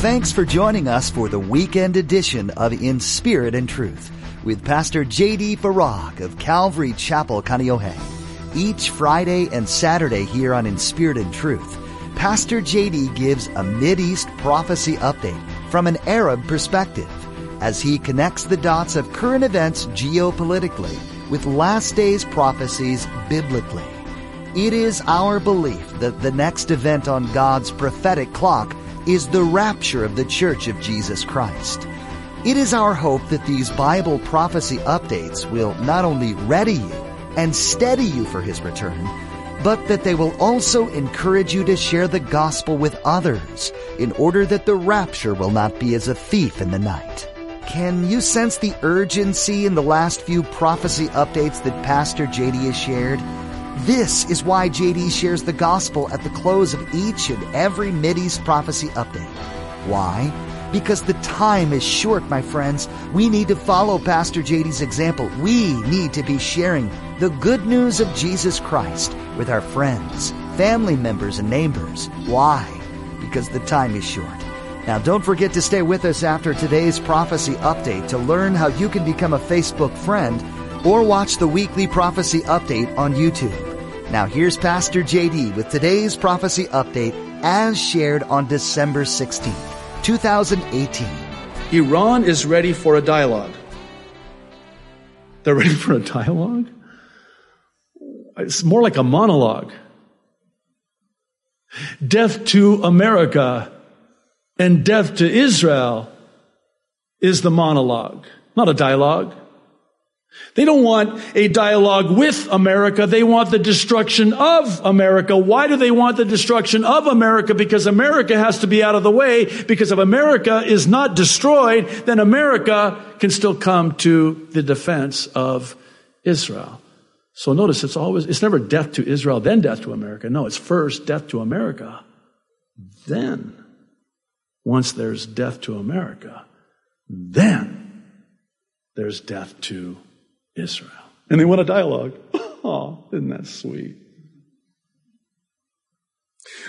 Thanks for joining us for the weekend edition of In Spirit and Truth with Pastor J.D. Farag of Calvary Chapel, Kaneohe. Each Friday and Saturday here on In Spirit and Truth, Pastor J.D. gives a Mideast prophecy update from an Arab perspective as he connects the dots of current events geopolitically with last days prophecies biblically. It is our belief that the next event on God's prophetic clock is the rapture of the Church of Jesus Christ. It is our hope that these Bible prophecy updates will not only ready you and steady you for His return, but that they will also encourage you to share the gospel with others in order that the rapture will not be as a thief in the night. Can you sense the urgency in the last few prophecy updates that Pastor J.D. has shared? This is why J.D. shares the gospel at the close of each and every Mideast prophecy update. Why? Because the time is short, my friends. We need to follow Pastor J.D.'s example. We need to be sharing the good news of Jesus Christ with our friends, family members, and neighbors. Why? Because the time is short. Now, don't forget to stay with us after today's prophecy update to learn how you can become a Facebook friend or watch the weekly prophecy update on YouTube. Now here's Pastor J.D. with today's prophecy update as shared on December 16, 2018. Iran is ready for a dialogue. They're ready for a dialogue? It's more like a monologue. Death to America and death to Israel is the monologue, not a dialogue. They don't want a dialogue with America. They want the destruction of America. Why do they want the destruction of America? Because America has to be out of the way. Because if America is not destroyed, then America can still come to the defense of Israel. So notice it's never death to Israel, then death to America. No, it's first death to America. Then, once there's death to America, then there's death to Israel. And they want a dialogue. Oh, isn't that sweet?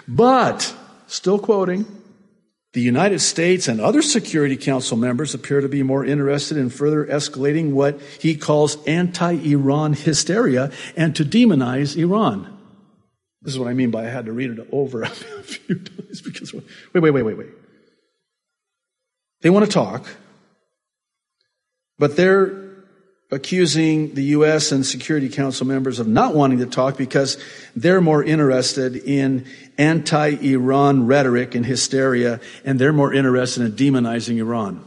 But, still quoting, the United States and other Security Council members appear to be more interested in further escalating what he calls anti-Iran hysteria and to demonize Iran. This is what I mean by I had to read it over a few times because, wait. They want to talk, but they're accusing the U.S. and Security Council members of not wanting to talk because they're more interested in anti-Iran rhetoric and hysteria, and they're more interested in demonizing Iran.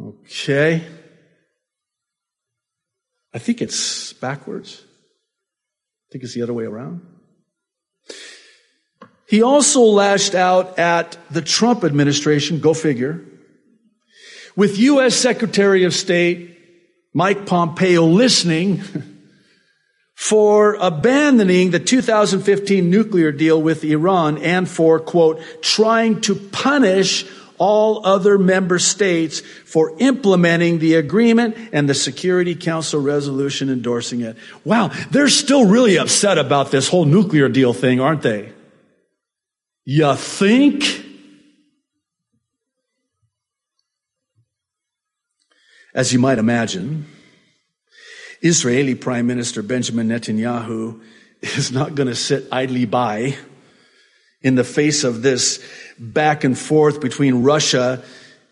Okay. I think it's backwards. I think it's the other way around. He also lashed out at the Trump administration, go figure, with U.S. Secretary of State Mike Pompeo listening for abandoning the 2015 nuclear deal with Iran and for, quote, trying to punish all other member states for implementing the agreement and the Security Council resolution endorsing it. Wow, they're still really upset about this whole nuclear deal thing, aren't they? You think? As you might imagine, Israeli Prime Minister Benjamin Netanyahu is not going to sit idly by in the face of this back and forth between Russia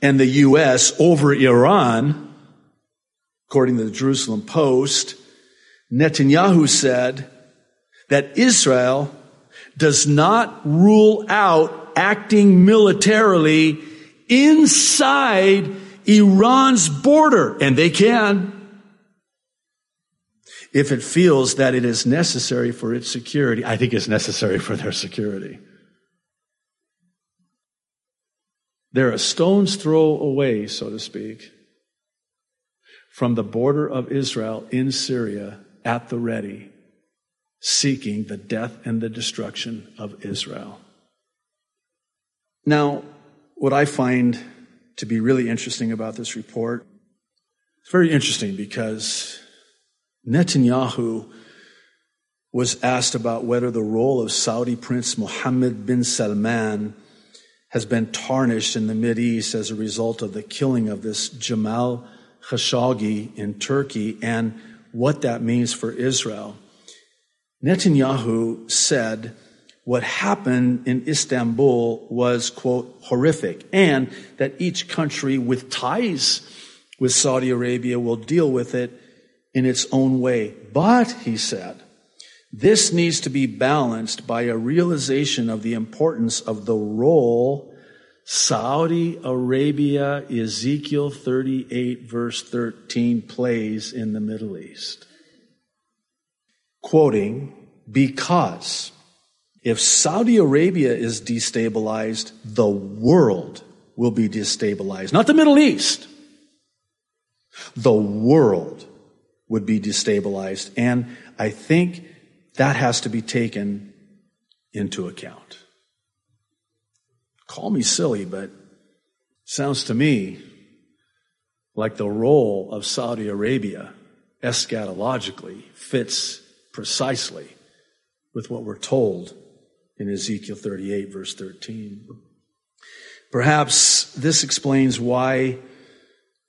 and the U.S. over Iran. According to the Jerusalem Post, Netanyahu said that Israel does not rule out acting militarily inside Iran's border, and they can, if it feels that it is necessary for its security. I think it's necessary for their security. They're a stone's throw away, so to speak, from the border of Israel in Syria at the ready, seeking the death and the destruction of Israel. Now, what I find to be really interesting about this report. It's very interesting because Netanyahu was asked about whether the role of Saudi Prince Mohammed bin Salman has been tarnished in the Mideast as a result of the killing of this Jamal Khashoggi in Turkey and what that means for Israel. Netanyahu said what happened in Istanbul was, quote, horrific, and that each country with ties with Saudi Arabia will deal with it in its own way. But, he said, this needs to be balanced by a realization of the importance of the role Saudi Arabia, Ezekiel 38, verse 13, plays in the Middle East. Quoting, because if Saudi Arabia is destabilized, the world will be destabilized. Not the Middle East. The world would be destabilized. And I think that has to be taken into account. Call me silly, but sounds to me like the role of Saudi Arabia eschatologically fits precisely with what we're told in Ezekiel 38, verse 13. Perhaps this explains why,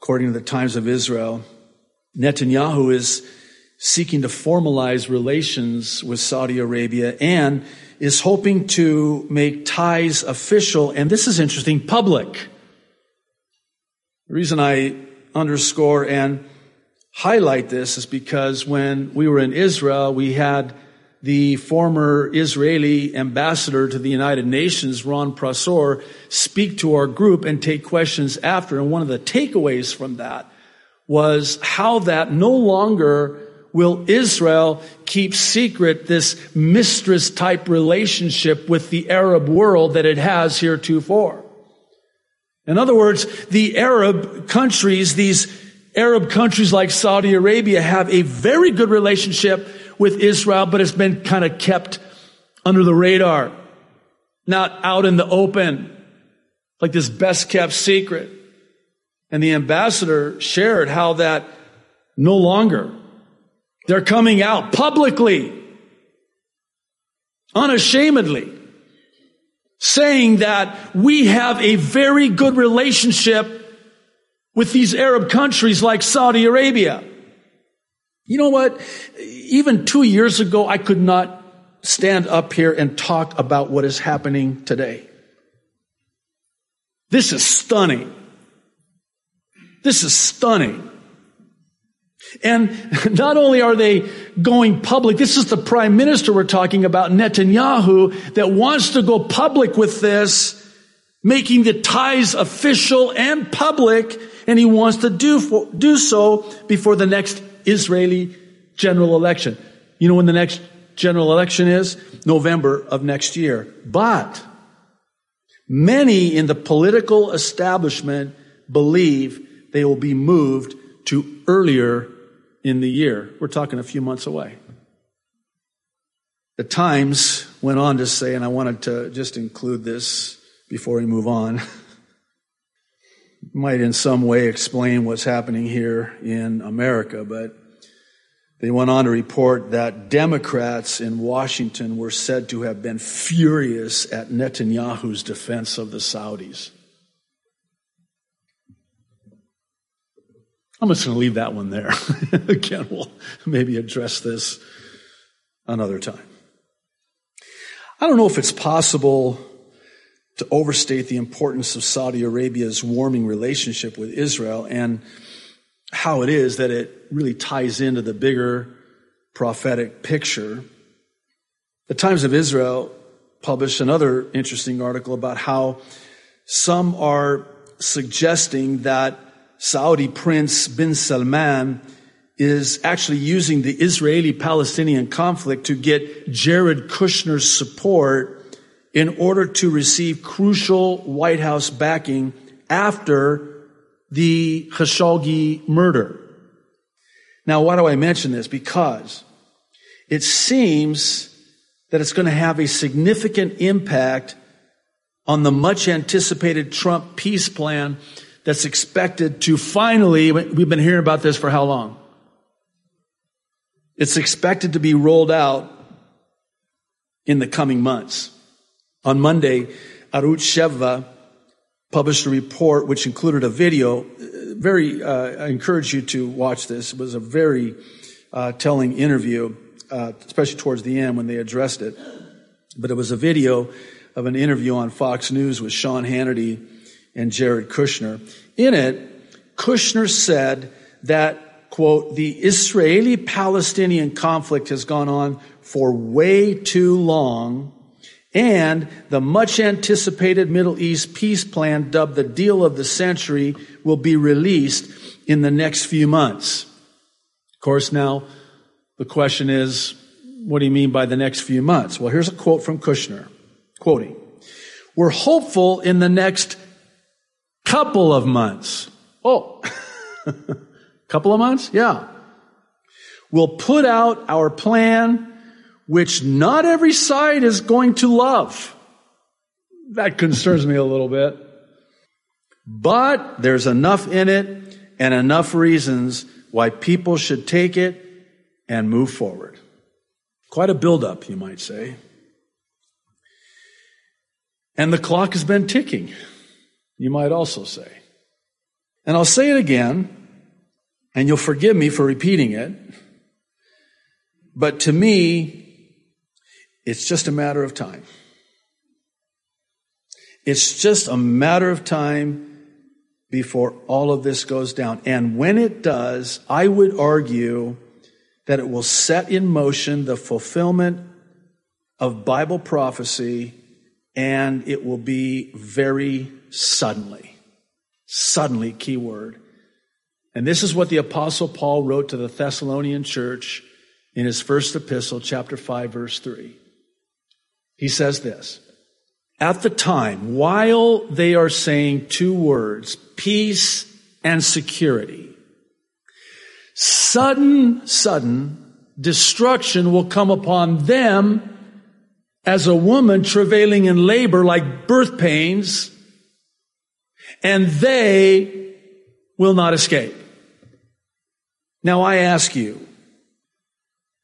according to the Times of Israel, Netanyahu is seeking to formalize relations with Saudi Arabia and is hoping to make ties official, and this is interesting, public. The reason I underscore and highlight this is because when we were in Israel, we had the former Israeli ambassador to the United Nations, Ron Prosor, speak to our group and take questions after. And one of the takeaways from that was how that no longer will Israel keep secret this mistress-type relationship with the Arab world that it has heretofore. In other words, the Arab countries, these Arab countries like Saudi Arabia, have a very good relationship with Israel, but it's been kind of kept under the radar, not out in the open, like this best-kept secret. And the ambassador shared how that no longer... they're coming out publicly, unashamedly, saying that we have a very good relationship with these Arab countries like Saudi Arabia. You know what? Even 2 years ago, I could not stand up here and talk about what is happening today. This is stunning. This is stunning. And not only are they going public, this is the prime minister we're talking about, Netanyahu, that wants to go public with this, making the ties official and public, and he wants to do so before the next Israeli general election. You know when the next general election is? November of next year. But many in the political establishment believe they will be moved to earlier in the year. We're talking a few months away. The Times went on to say, and I wanted to just include this before we move on, might in some way explain what's happening here in America, but they went on to report that Democrats in Washington were said to have been furious at Netanyahu's defense of the Saudis. I'm just going to leave that one there. Again, we'll maybe address this another time. I don't know if it's possible to overstate the importance of Saudi Arabia's warming relationship with Israel and how it is that it really ties into the bigger prophetic picture. The Times of Israel published another interesting article about how some are suggesting that Saudi Prince bin Salman is actually using the Israeli-Palestinian conflict to get Jared Kushner's support in order to receive crucial White House backing after the Khashoggi murder. Now, why do I mention this? Because it seems that it's going to have a significant impact on the much-anticipated Trump peace plan that's expected to finally, we've been hearing about this for how long? It's expected to be rolled out in the coming months. On Monday, Arutz Sheva published a report which included a video. I encourage you to watch this. It was a very telling interview, especially towards the end when they addressed it. But it was a video of an interview on Fox News with Sean Hannity and Jared Kushner. In it, Kushner said that, quote, the Israeli-Palestinian conflict has gone on for way too long, and the much-anticipated Middle East peace plan, dubbed the Deal of the Century, will be released in the next few months. Of course, now the question is, what do you mean by the next few months? Well, here's a quote from Kushner, quoting, "We're hopeful in the next couple of months." Oh, couple of months? Yeah. "We'll put out our plan, which not every side is going to love." That concerns me a little bit. "But there's enough in it and enough reasons why people should take it and move forward." Quite a buildup, you might say. And the clock has been ticking, you might also say. And I'll say it again, and you'll forgive me for repeating it, but to me, it's just a matter of time. It's just a matter of time before all of this goes down. And when it does, I would argue that it will set in motion the fulfillment of Bible prophecy, and it will be very suddenly. Suddenly, key word. And this is what the Apostle Paul wrote to the Thessalonian church in his first epistle, chapter 5, verse 3. He says this, "At the time, while they are saying two words, peace and security, sudden destruction will come upon them as a woman travailing in labor like birth pains, and they will not escape." Now I ask you,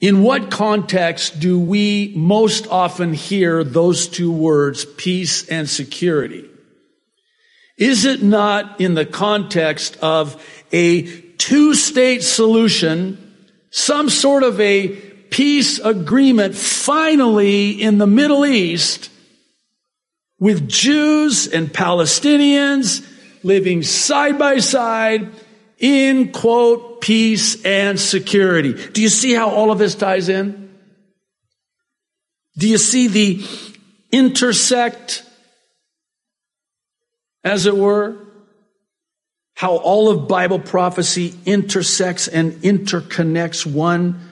in what context do we most often hear those two words, peace and security? Is it not in the context of a two-state solution, some sort of a peace agreement finally in the Middle East with Jews and Palestinians living side by side in, quote, peace and security? Do you see how all of this ties in? Do you see the intersect, as it were? How all of Bible prophecy intersects and interconnects one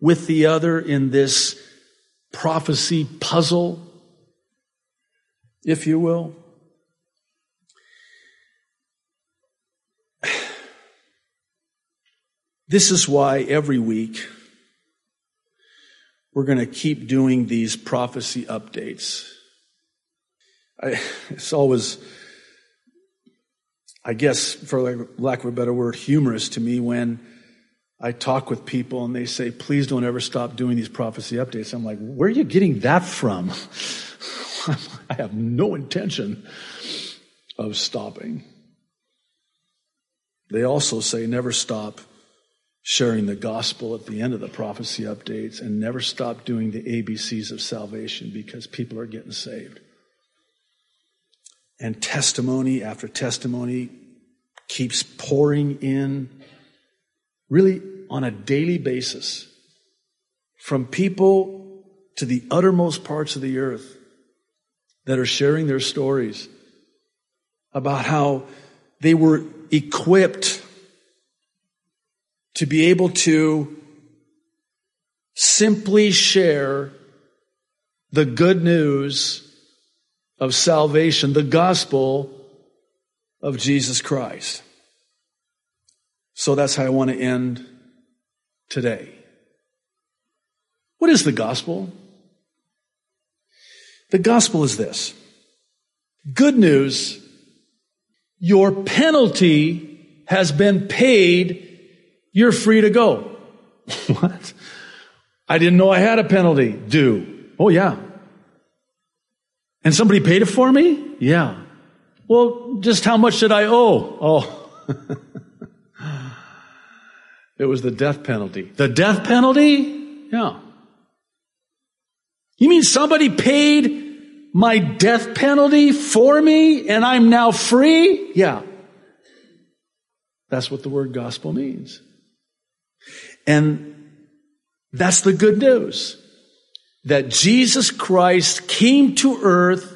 with the other in this prophecy puzzle, if you will? This is why every week we're going to keep doing these prophecy updates. It's always, I guess, for lack of a better word, humorous to me when I talk with people and they say, "Please don't ever stop doing these prophecy updates." I'm like, "Where are you getting that from?" I have no intention of stopping. They also say never stop sharing the gospel at the end of the prophecy updates, and never stop doing the ABCs of salvation, because people are getting saved. And testimony after testimony keeps pouring in, really on a daily basis, from people to the uttermost parts of the earth that are sharing their stories about how they were equipped to be able to simply share the good news of salvation, the gospel of Jesus Christ. So that's how I want to end today. What is the gospel? The gospel is this: good news, your penalty has been paid. You're free to go. What? I didn't know I had a penalty due. Oh, yeah. And somebody paid it for me? Yeah. Well, just how much did I owe? Oh, it was the death penalty. The death penalty? Yeah. You mean somebody paid my death penalty for me and I'm now free? Yeah. That's what the word gospel means. And that's the good news. That Jesus Christ came to earth,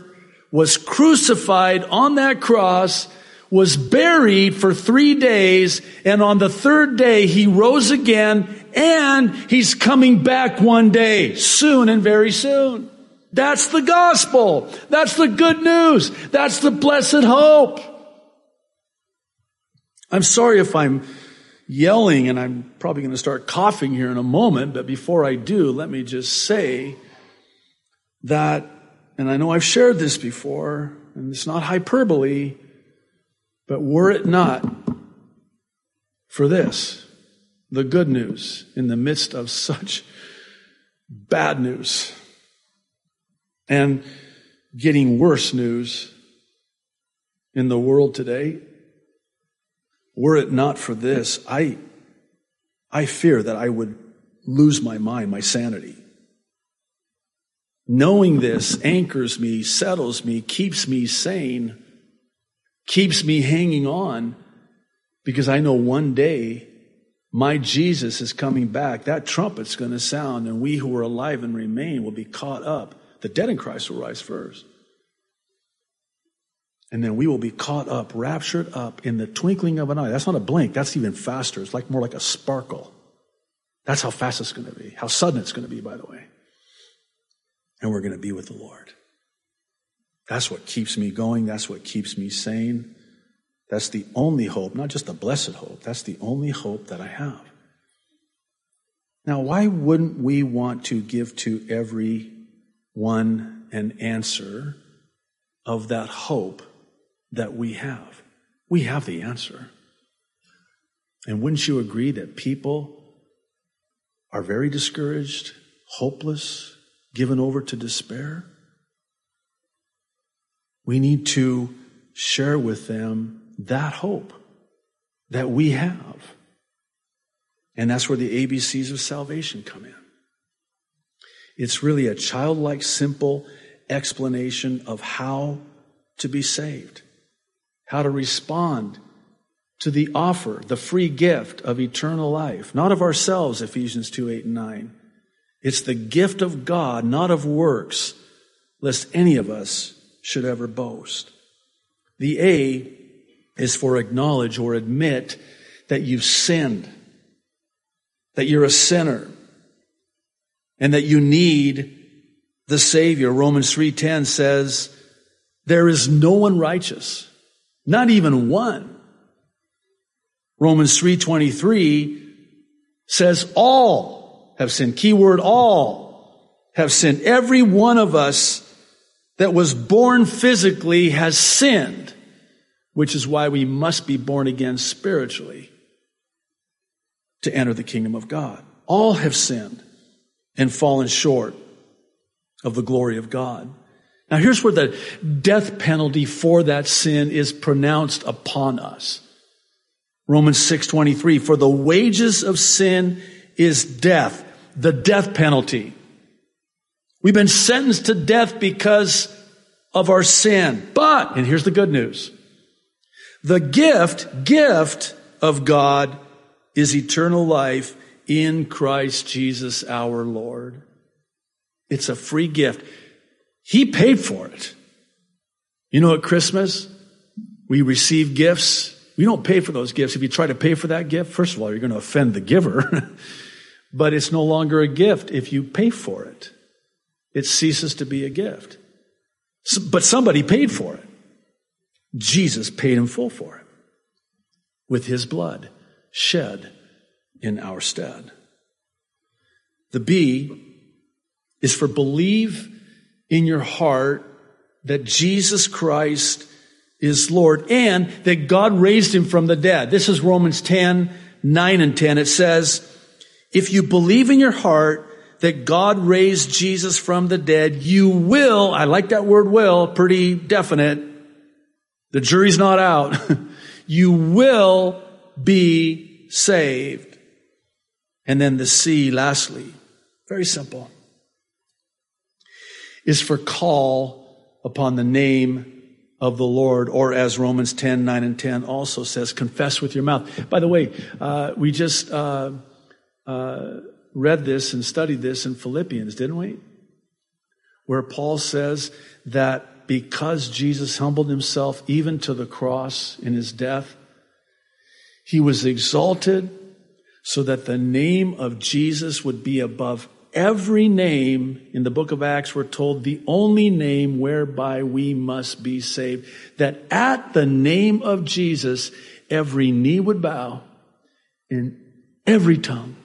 was crucified on that cross, was buried for 3 days, and on the third day he rose again, and he's coming back one day, soon and very soon. That's the gospel. That's the good news. That's the blessed hope. I'm sorry if I'm yelling, and I'm probably going to start coughing here in a moment, but before I do, let me just say that, and I know I've shared this before, and it's not hyperbole, but were it not for this, the good news in the midst of such bad news and getting worse news in the world today, were it not for this, I fear that I would lose my mind, my sanity. Knowing this anchors me, settles me, keeps me sane, keeps me hanging on, because I know one day my Jesus is coming back. That trumpet's going to sound, and we who are alive and remain will be caught up. The dead in Christ will rise first. And then we will be caught up, raptured up in the twinkling of an eye. That's not a blink. That's even faster. It's like more like a sparkle. That's how fast it's going to be, how sudden it's going to be, by the way. And we're going to be with the Lord. That's what keeps me going. That's what keeps me sane. That's the only hope, not just the blessed hope. That's the only hope that I have. Now, why wouldn't we want to give to everyone an answer of that hope that we have? We have the answer. And wouldn't you agree that people are very discouraged, hopeless, given over to despair? We need to share with them that hope that we have. And that's where the ABCs of salvation come in. It's really a childlike, simple explanation of how to be saved, how to respond to the offer, the free gift of eternal life, not of ourselves, Ephesians 2:8-9. It's the gift of God, not of works, lest any of us should ever boast. The A is for acknowledge or admit that you've sinned, that you're a sinner, and that you need the Savior. Romans 3:10 says, there is no one righteous, not even one. Romans 3:23 says all have sinned. Keyword, all have sinned. Every one of us that was born physically has sinned, which is why we must be born again spiritually to enter the kingdom of God. All have sinned and fallen short of the glory of God. Now here's where the death penalty for that sin is pronounced upon us. Romans 6:23, for the wages of sin is death. The death penalty. We've been sentenced to death because of our sin. But, and here's the good news, the gift of God is eternal life in Christ Jesus our Lord. It's a free gift. He paid for it. You know, at Christmas, we receive gifts. We don't pay for those gifts. If you try to pay for that gift, first of all, you're going to offend the giver. But it's no longer a gift if you pay for it. It ceases to be a gift. But somebody paid for it. Jesus paid in full for it with his blood shed in our stead. The B is for believe in your heart that Jesus Christ is Lord and that God raised him from the dead. This is Romans 10:9 and 10. It says, if you believe in your heart that God raised Jesus from the dead, you will, I like that word will, pretty definite. The jury's not out. You will be saved. And then the C, lastly, very simple, is for call upon the name of the Lord, or as Romans 10, 9 and 10 also says, confess with your mouth. By the way, we just read this and studied this in Philippians, didn't we? Where Paul says that because Jesus humbled himself even to the cross in his death, he was exalted so that the name of Jesus would be above every name. In the book of Acts, we're told the only name whereby we must be saved, that at the name of Jesus, every knee would bow and every tongue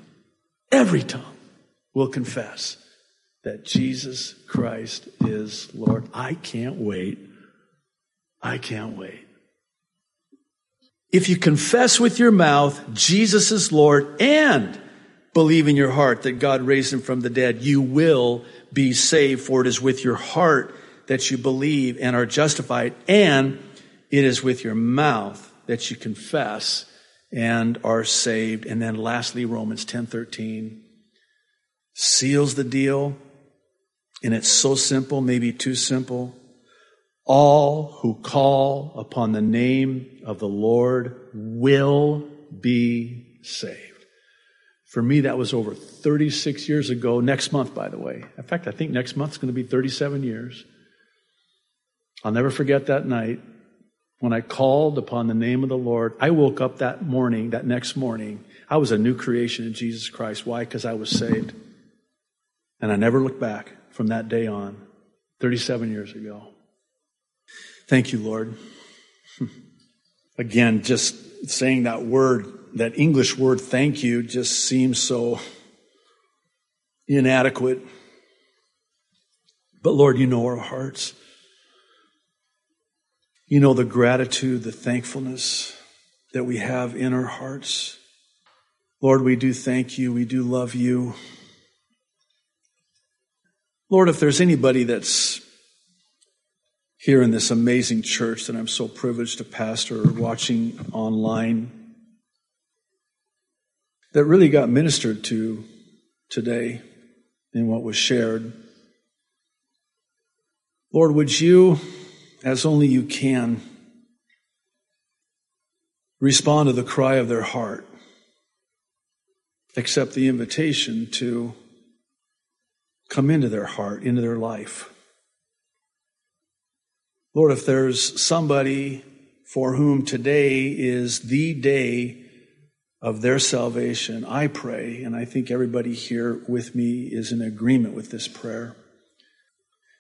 will confess that Jesus Christ is Lord. I can't wait. If you confess with your mouth Jesus is Lord and believe in your heart that God raised him from the dead, you will be saved. For it is with your heart that you believe and are justified, and it is with your mouth that you confess and are saved. And then lastly, Romans 10:13 seals the deal, and it's so simple, maybe too simple. All who call upon the name of the Lord will be saved. For me, that was over 36 years ago. Next month, by the way. In fact, I think next month's going to be 37 years. I'll never forget that night when I called upon the name of the Lord. I woke up that next morning. I was a new creation in Jesus Christ. Why? Because I was saved. And I never looked back from that day on, 37 years ago. Thank you, Lord. Again, just saying that word, that English word, thank you, just seems so inadequate. But Lord, you know our hearts. You know the gratitude, the thankfulness that we have in our hearts. Lord, we do thank you. We do love you. Lord, if there's anybody that's here in this amazing church that I'm so privileged to pastor, or watching online, that really got ministered to today in what was shared, Lord, would you, as only you can, respond to the cry of their heart, accept the invitation to come into their heart, into their life. Lord, if there's somebody for whom today is the day of their salvation, I pray, and I think everybody here with me is in agreement with this prayer,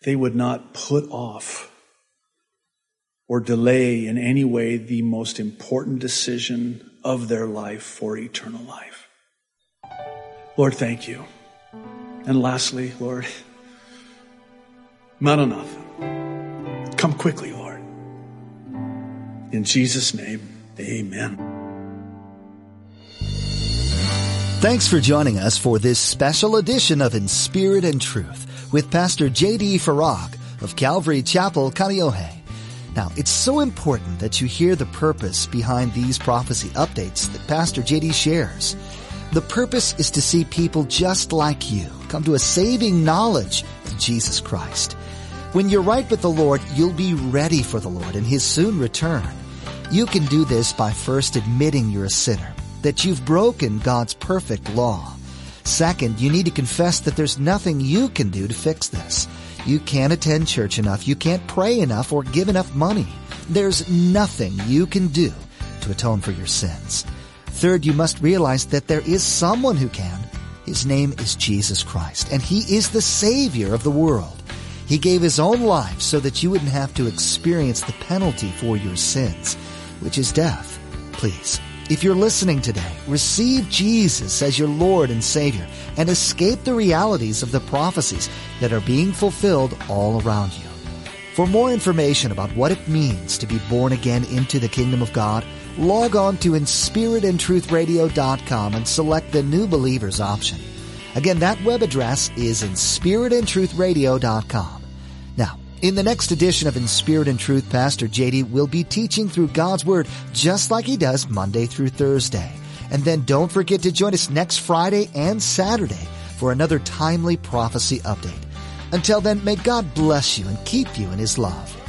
they would not put off or delay in any way the most important decision of their life for eternal life. Lord, thank you. And lastly, Lord, Maranatha. Come quickly, Lord. In Jesus' name, amen. Thanks for joining us for this special edition of In Spirit and Truth with Pastor J.D. Farag of Calvary Chapel, Kaneohe. Now, it's so important that you hear the purpose behind these prophecy updates that Pastor J.D. shares. The purpose is to see people just like you come to a saving knowledge of Jesus Christ. When you're right with the Lord, you'll be ready for the Lord and His soon return. You can do this by first admitting you're a sinner, that you've broken God's perfect law. Second, you need to confess that there's nothing you can do to fix this. You can't attend church enough, you can't pray enough, or give enough money. There's nothing you can do to atone for your sins. Third, you must realize that there is someone who can. His name is Jesus Christ, and He is the Savior of the world. He gave His own life so that you wouldn't have to experience the penalty for your sins, which is death. Please, if you're listening today, receive Jesus as your Lord and Savior and escape the realities of the prophecies that are being fulfilled all around you. For more information about what it means to be born again into the kingdom of God, log on to InSpiritAndTruthRadio.com and select the New Believers option. Again, that web address is InSpiritAndTruthRadio.com. Now, in the next edition of In Spirit and Truth, Pastor J.D. will be teaching through God's Word just like he does Monday through Thursday. And then don't forget to join us next Friday and Saturday for another timely prophecy update. Until then, may God bless you and keep you in his love.